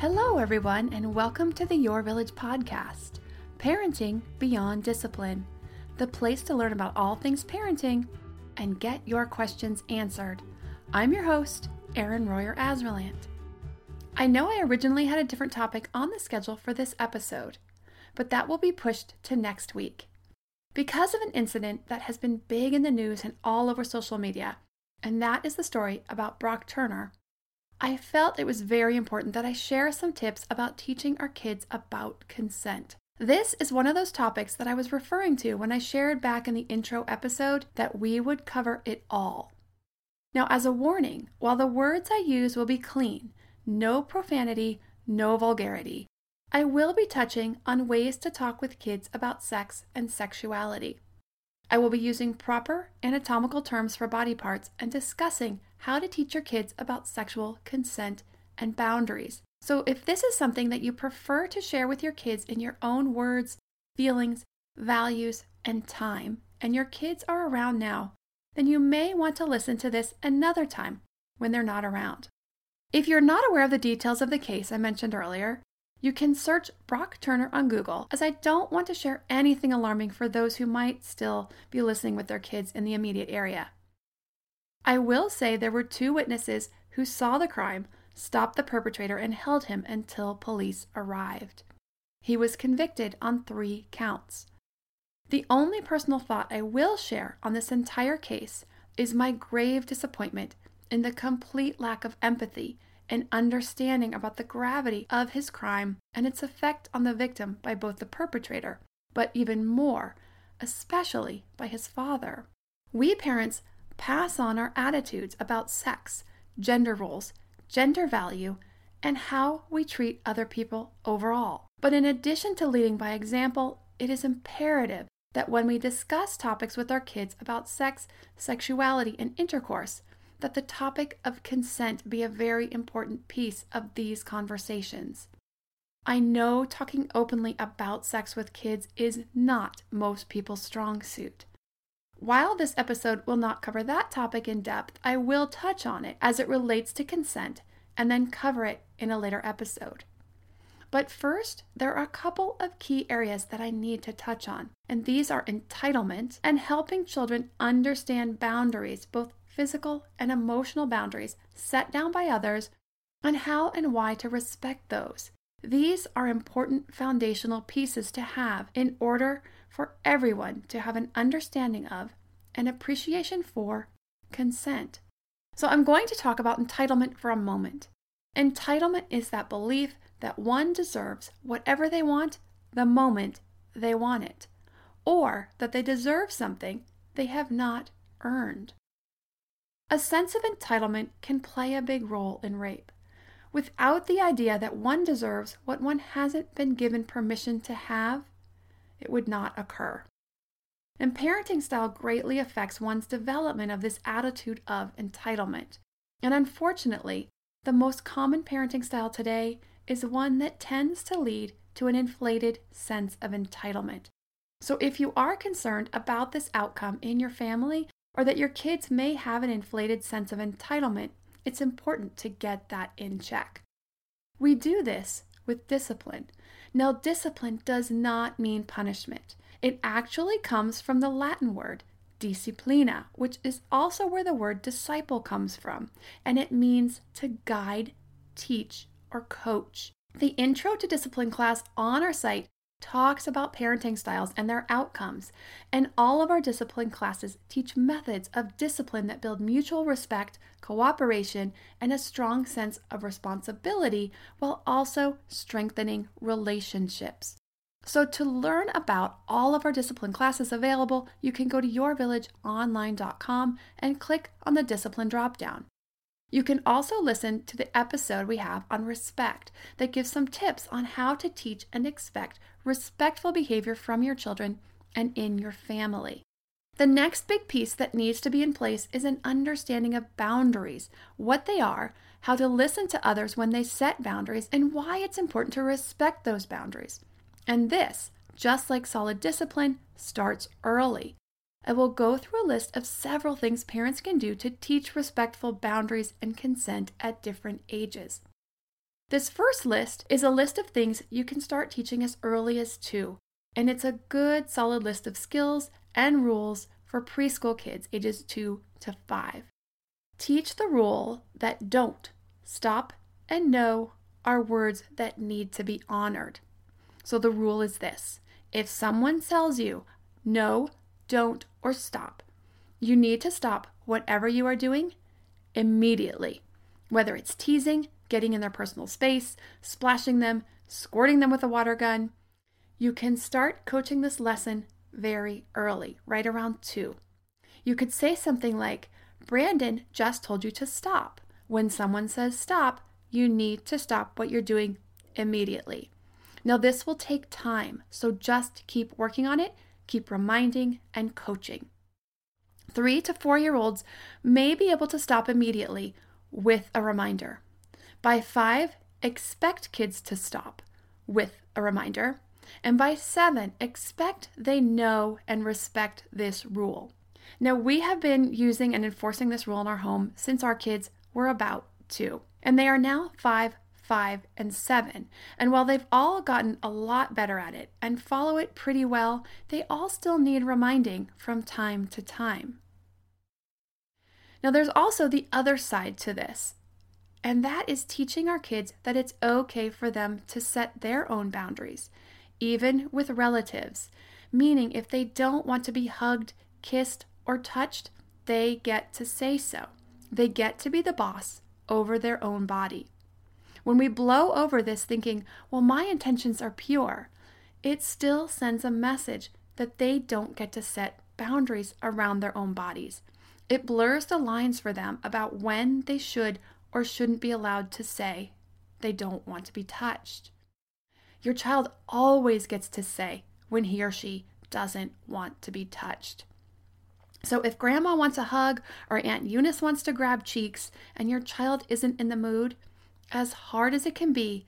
Hello, everyone, and welcome to the Your Village podcast, Parenting Beyond Discipline, the place to learn about all things parenting and get your questions answered. I'm your host, Erin Royer-Asralant. I know I originally had a different topic on the schedule for this episode, but that will be pushed to next week. Because of an incident that has been big in the news and all over social media, and that is the story about Brock Turner, I felt it was very important that I share some tips about teaching our kids about consent. This is one of those topics that I was referring to when I shared back in the intro episode that we would cover it all. Now, as a warning, while the words I use will be clean, no profanity, no vulgarity, I will be touching on ways to talk with kids about sex and sexuality. I will be using proper anatomical terms for body parts and discussing how to teach your kids about sexual consent and boundaries. So if this is something that you prefer to share with your kids in your own words, feelings, values, and time, and your kids are around now, then you may want to listen to this another time when they're not around. If you're not aware of the details of the case I mentioned earlier, you can search Brock Turner on Google, as I don't want to share anything alarming for those who might still be listening with their kids in the immediate area. I will say there were two witnesses who saw the crime, stopped the perpetrator, and held him until police arrived. He was convicted on 3 counts. The only personal thought I will share on this entire case is my grave disappointment in the complete lack of empathy and understanding about the gravity of his crime and its effect on the victim by both the perpetrator, but even more, especially by his father. We parents pass on our attitudes about sex, gender roles, gender value, and how we treat other people overall. But in addition to leading by example, it is imperative that when we discuss topics with our kids about sex, sexuality, and intercourse, that the topic of consent be a very important piece of these conversations. I know talking openly about sex with kids is not most people's strong suit. While this episode will not cover that topic in depth, I will touch on it as it relates to consent and then cover it in a later episode. But first, there are a couple of key areas that I need to touch on, and these are entitlement and helping children understand boundaries, both physical and emotional boundaries set down by others, and how and why to respect those. These are important foundational pieces to have in order for everyone to have an understanding of and appreciation for consent. So I'm going to talk about entitlement for a moment. Entitlement is that belief that one deserves whatever they want the moment they want it, or that they deserve something they have not earned. A sense of entitlement can play a big role in rape. Without the idea that one deserves what one hasn't been given permission to have, it would not occur. And parenting style greatly affects one's development of this attitude of entitlement. And unfortunately, the most common parenting style today is one that tends to lead to an inflated sense of entitlement. So if you are concerned about this outcome in your family, or that your kids may have an inflated sense of entitlement, it's important to get that in check. We do this with discipline. Now, discipline does not mean punishment. It actually comes from the Latin word disciplina, which is also where the word disciple comes from, and it means to guide, teach, or coach. The intro to discipline class on our site talks about parenting styles and their outcomes, and all of our discipline classes teach methods of discipline that build mutual respect, cooperation, and a strong sense of responsibility while also strengthening relationships. So to learn about all of our discipline classes available, you can go to yourvillageonline.com and click on the discipline dropdown. You can also listen to the episode we have on respect that gives some tips on how to teach and expect respectful behavior from your children and in your family. The next big piece that needs to be in place is an understanding of boundaries, what they are, how to listen to others when they set boundaries, and why it's important to respect those boundaries. And this, just like solid discipline, starts early. I will go through a list of several things parents can do to teach respectful boundaries and consent at different ages. This first list is a list of things you can start teaching as early as 2, and it's a good solid list of skills and rules for preschool kids ages 2 to 5. Teach the rule that don't, stop, and no are words that need to be honored. So the rule is this: if someone tells you no, don't, or stop, you need to stop whatever you are doing immediately, whether it's teasing, getting in their personal space, splashing them, squirting them with a water gun. You can start coaching this lesson very early, right around 2. You could say something like, "Brandon just told you to stop. When someone says stop, you need to stop what you're doing immediately." Now, this will take time, so just keep working on it. Keep reminding and coaching. 3 to 4-year-olds may be able to stop immediately with a reminder. By 5, expect kids to stop with a reminder. And by 7, expect they know and respect this rule. Now, we have been using and enforcing this rule in our home since our kids were about 2, and they are now 5, 5, and 7. And while they've all gotten a lot better at it and follow it pretty well, they all still need reminding from time to time. Now, there's also the other side to this, and that is teaching our kids that it's okay for them to set their own boundaries, even with relatives, meaning if they don't want to be hugged, kissed, or touched, they get to say so. They get to be the boss over their own body. When we blow over this thinking, well, my intentions are pure, it still sends a message that they don't get to set boundaries around their own bodies. It blurs the lines for them about when they should or shouldn't be allowed to say they don't want to be touched. Your child always gets to say when he or she doesn't want to be touched. So if grandma wants a hug or Aunt Eunice wants to grab cheeks and your child isn't in the mood, as hard as it can be,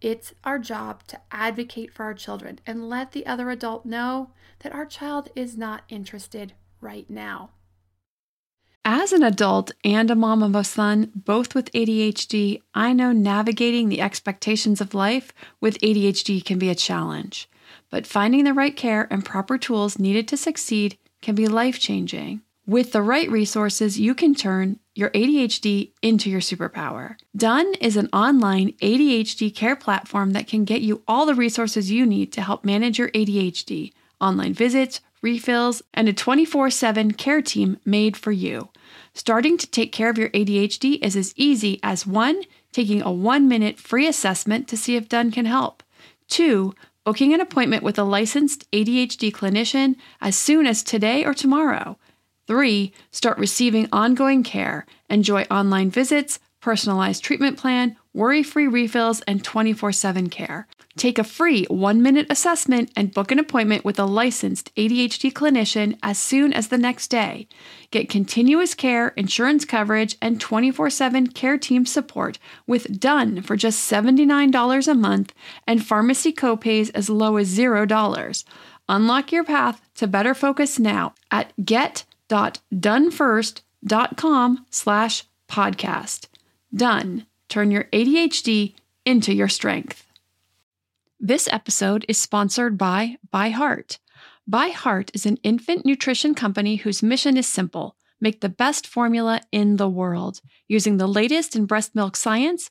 it's our job to advocate for our children and let the other adult know that our child is not interested right now. As an adult and a mom of a son, both with ADHD, I know navigating the expectations of life with ADHD can be a challenge, but finding the right care and proper tools needed to succeed can be life-changing. With the right resources, you can turn your ADHD into your superpower. Done is an online ADHD care platform that can get you all the resources you need to help manage your ADHD, online visits, refills, and a 24/7 care team made for you. Starting to take care of your ADHD is as easy as 1, taking a 1-minute free assessment to see if Done can help. 2, booking an appointment with a licensed ADHD clinician as soon as today or tomorrow. 3, start receiving ongoing care. Enjoy online visits, personalized treatment plan, worry-free refills, and 24/7 care. Take a free 1-minute assessment and book an appointment with a licensed ADHD clinician as soon as the next day. Get continuous care, insurance coverage, and 24/7 care team support with Done for just $79 a month and pharmacy copays as low as $0. Unlock your path to better focus now at get.donefirst.com/podcast. Done. Turn your ADHD into your strength. This episode is sponsored by ByHeart. ByHeart is an infant nutrition company whose mission is simple: make the best formula in the world. Using the latest in breast milk science,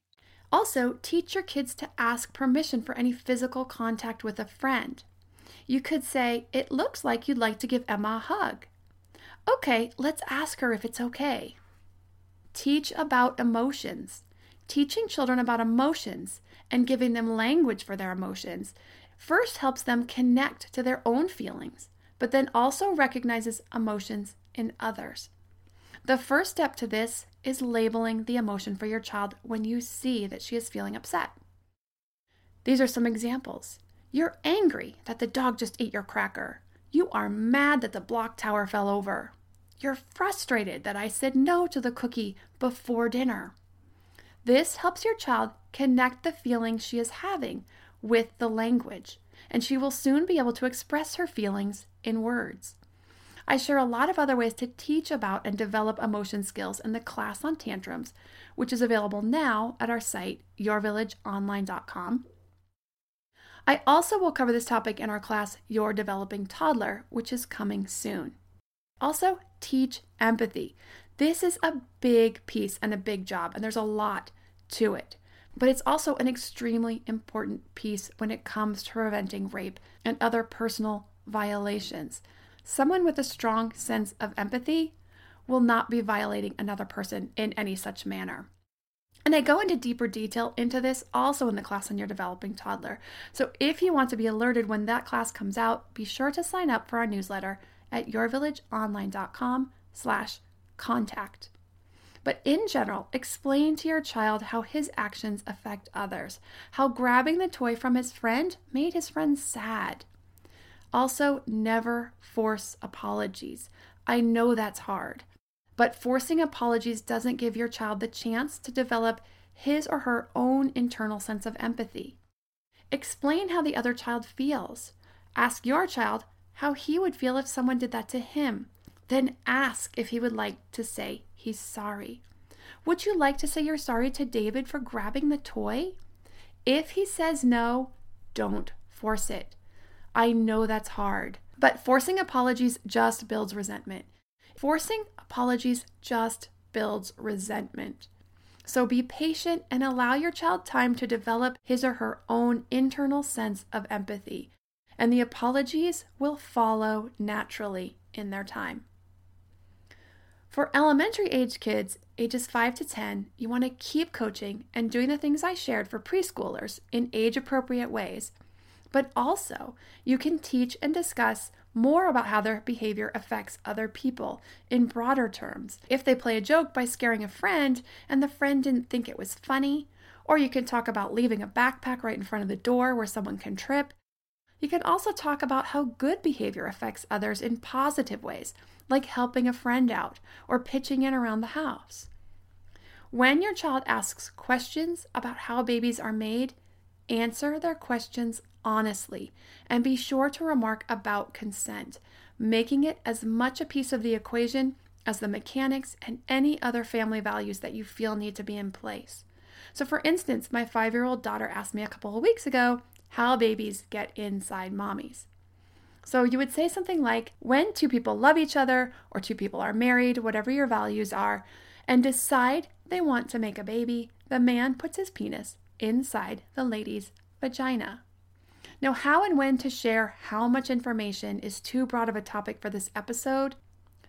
Also, teach your kids to ask permission for any physical contact with a friend. You could say, "It looks like you'd like to give Emma a hug. Okay, let's ask her if it's okay." Teach about emotions. Teaching children about emotions and giving them language for their emotions first helps them connect to their own feelings, but then also recognizes emotions in others. The first step to this is labeling the emotion for your child when you see that she is feeling upset. These are some examples. You're angry that the dog just ate your cracker. You are mad that the block tower fell over. You're frustrated that I said no to the cookie before dinner. This helps your child connect the feeling she is having with the language, and she will soon be able to express her feelings in words. I share a lot of other ways to teach about and develop emotion skills in the class on tantrums, which is available now at our site, yourvillageonline.com. I also will cover this topic in our class, Your Developing Toddler, which is coming soon. Also, teach empathy. This is a big piece and a big job, and there's a lot to it. But it's also an extremely important piece when it comes to preventing rape and other personal violations. Someone with a strong sense of empathy will not be violating another person in any such manner. And I go into deeper detail into this also in the class on Your Developing Toddler. So if you want to be alerted when that class comes out, be sure to sign up for our newsletter at yourvillageonline.com/contact. But in general, explain to your child how his actions affect others, how grabbing the toy from his friend made his friend sad. Also, never force apologies. I know that's hard, but forcing apologies doesn't give your child the chance to develop his or her own internal sense of empathy. Explain how the other child feels. Ask your child how he would feel if someone did that to him. Then ask if he would like to say he's sorry. Would you like to say you're sorry to David for grabbing the toy? If he says no, don't force it. I know that's hard, but forcing apologies just builds resentment. So be patient and allow your child time to develop his or her own internal sense of empathy, and the apologies will follow naturally in their time. For elementary age kids, ages 5 to 10, you want to keep coaching and doing the things I shared for preschoolers in age-appropriate ways. But also, you can teach and discuss more about how their behavior affects other people in broader terms. If they play a joke by scaring a friend and the friend didn't think it was funny, or you can talk about leaving a backpack right in front of the door where someone can trip. You can also talk about how good behavior affects others in positive ways, like helping a friend out or pitching in around the house. When your child asks questions about how babies are made, Answer their questions honestly, and be sure to remark about consent, making it as much a piece of the equation as the mechanics and any other family values that you feel need to be in place. So for instance, my 5-year-old daughter asked me a couple of weeks ago how babies get inside mommies. So you would say something like, when two people love each other or two people are married, whatever your values are, and decide they want to make a baby, the man puts his penis inside the lady's vagina. Now, how and when to share how much information is too broad of a topic for this episode,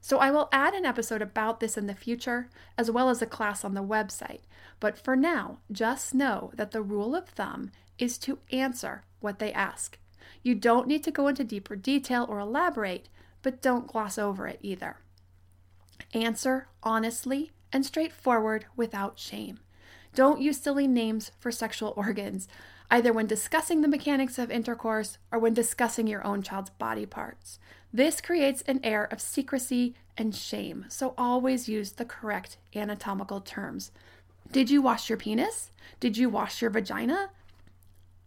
so I will add an episode about this in the future, as well as a class on the website. But for now, just know that the rule of thumb is to answer what they ask. You don't need to go into deeper detail or elaborate, but don't gloss over it either. Answer honestly and straightforward without shame. Don't use silly names for sexual organs, either when discussing the mechanics of intercourse or when discussing your own child's body parts. This creates an air of secrecy and shame, so always use the correct anatomical terms. Did you wash your penis? Did you wash your vagina?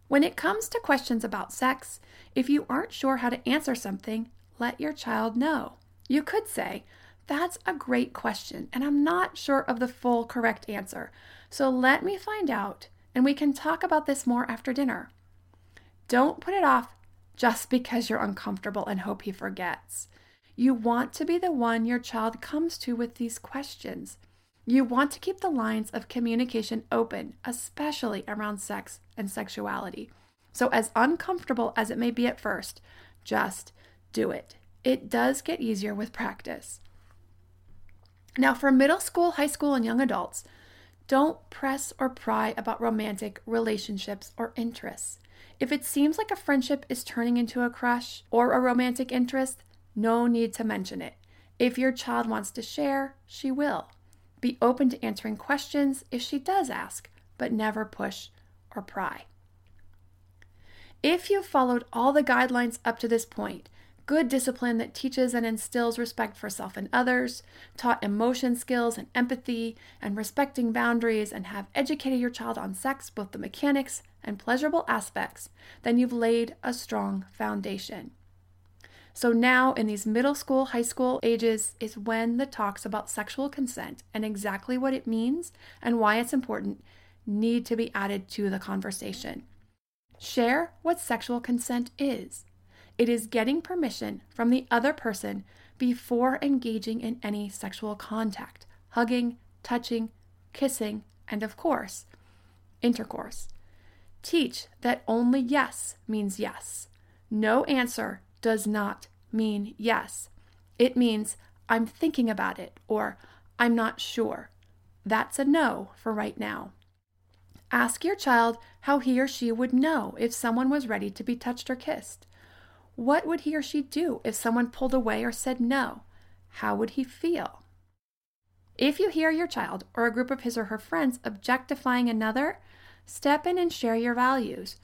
When it comes to questions about sex, if you aren't sure how to answer something, let your child know. You could say, "That's a great question, and I'm not sure of the full correct answer, so let me find out, and we can talk about this more after dinner." Don't put it off just because you're uncomfortable and hope he forgets. You want to be the one your child comes to with these questions. You want to keep the lines of communication open, especially around sex and sexuality. So as uncomfortable as it may be at first, just do it. It does get easier with practice. Now, for middle school, high school, and young adults, don't press or pry about romantic relationships or interests. If it seems like a friendship is turning into a crush or a romantic interest, no need to mention it. If your child wants to share, she will. Be open to answering questions if she does ask, but never push or pry. If you've followed all the guidelines up to this point, good discipline that teaches and instills respect for self and others, taught emotion skills and empathy, and respecting boundaries, and have educated your child on sex, both the mechanics and pleasurable aspects, then you've laid a strong foundation. So now, in these middle school, high school ages is when the talks about sexual consent and exactly what it means and why it's important need to be added to the conversation. Share what sexual consent is. It is getting permission from the other person before engaging in any sexual contact, hugging, touching, kissing, and of course, intercourse. Teach that only yes means yes. No answer does not mean yes. It means I'm thinking about it or I'm not sure. That's a no for right now. Ask your child how he or she would know if someone was ready to be touched or kissed. What would he or she do if someone pulled away or said no? How would he feel? If you hear your child or a group of his or her friends objectifying another, step in and share your values,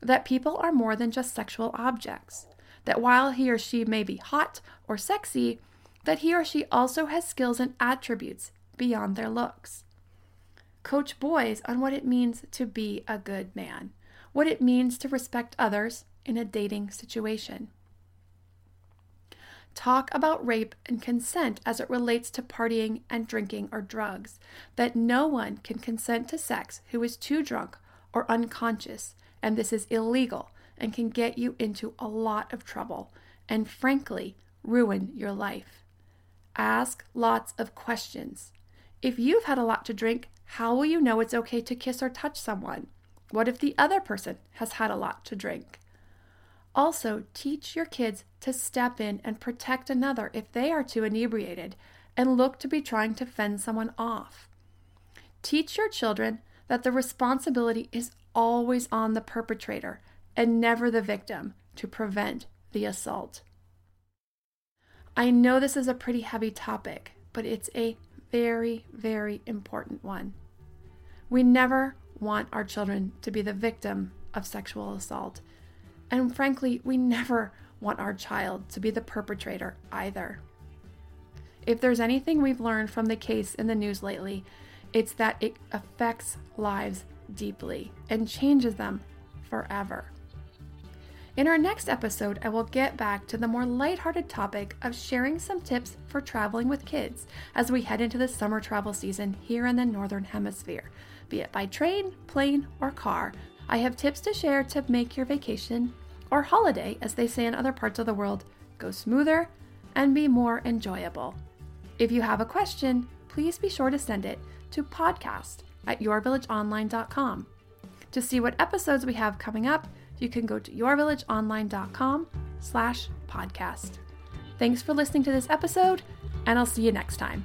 that people are more than just sexual objects, that while he or she may be hot or sexy, that he or she also has skills and attributes beyond their looks. Coach boys on what it means to be a good man, what it means to respect others in a dating situation. Talk about rape and consent as it relates to partying and drinking or drugs, that no one can consent to sex who is too drunk or unconscious, and this is illegal and can get you into a lot of trouble and frankly ruin your life. Ask lots of questions. If you've had a lot to drink, how will you know it's okay to kiss or touch someone? What if the other person has had a lot to drink? Also, teach your kids to step in and protect another if they are too inebriated and look to be trying to fend someone off. Teach your children that the responsibility is always on the perpetrator and never the victim to prevent the assault. I know this is a pretty heavy topic, but it's a very, very important one. We never want our children to be the victim of sexual assault. And frankly, we never want our child to be the perpetrator either. If there's anything we've learned from the case in the news lately, it's that it affects lives deeply and changes them forever. In our next episode, I will get back to the more lighthearted topic of sharing some tips for traveling with kids as we head into the summer travel season here in the Northern Hemisphere. Be it by train, plane, or car, I have tips to share to make your vacation or holiday, as they say in other parts of the world, go smoother and be more enjoyable. If you have a question, please be sure to send it to podcast@yourvillageonline.com. To see what episodes we have coming up, you can go to yourvillageonline.com/podcast. Thanks for listening to this episode, and I'll see you next time.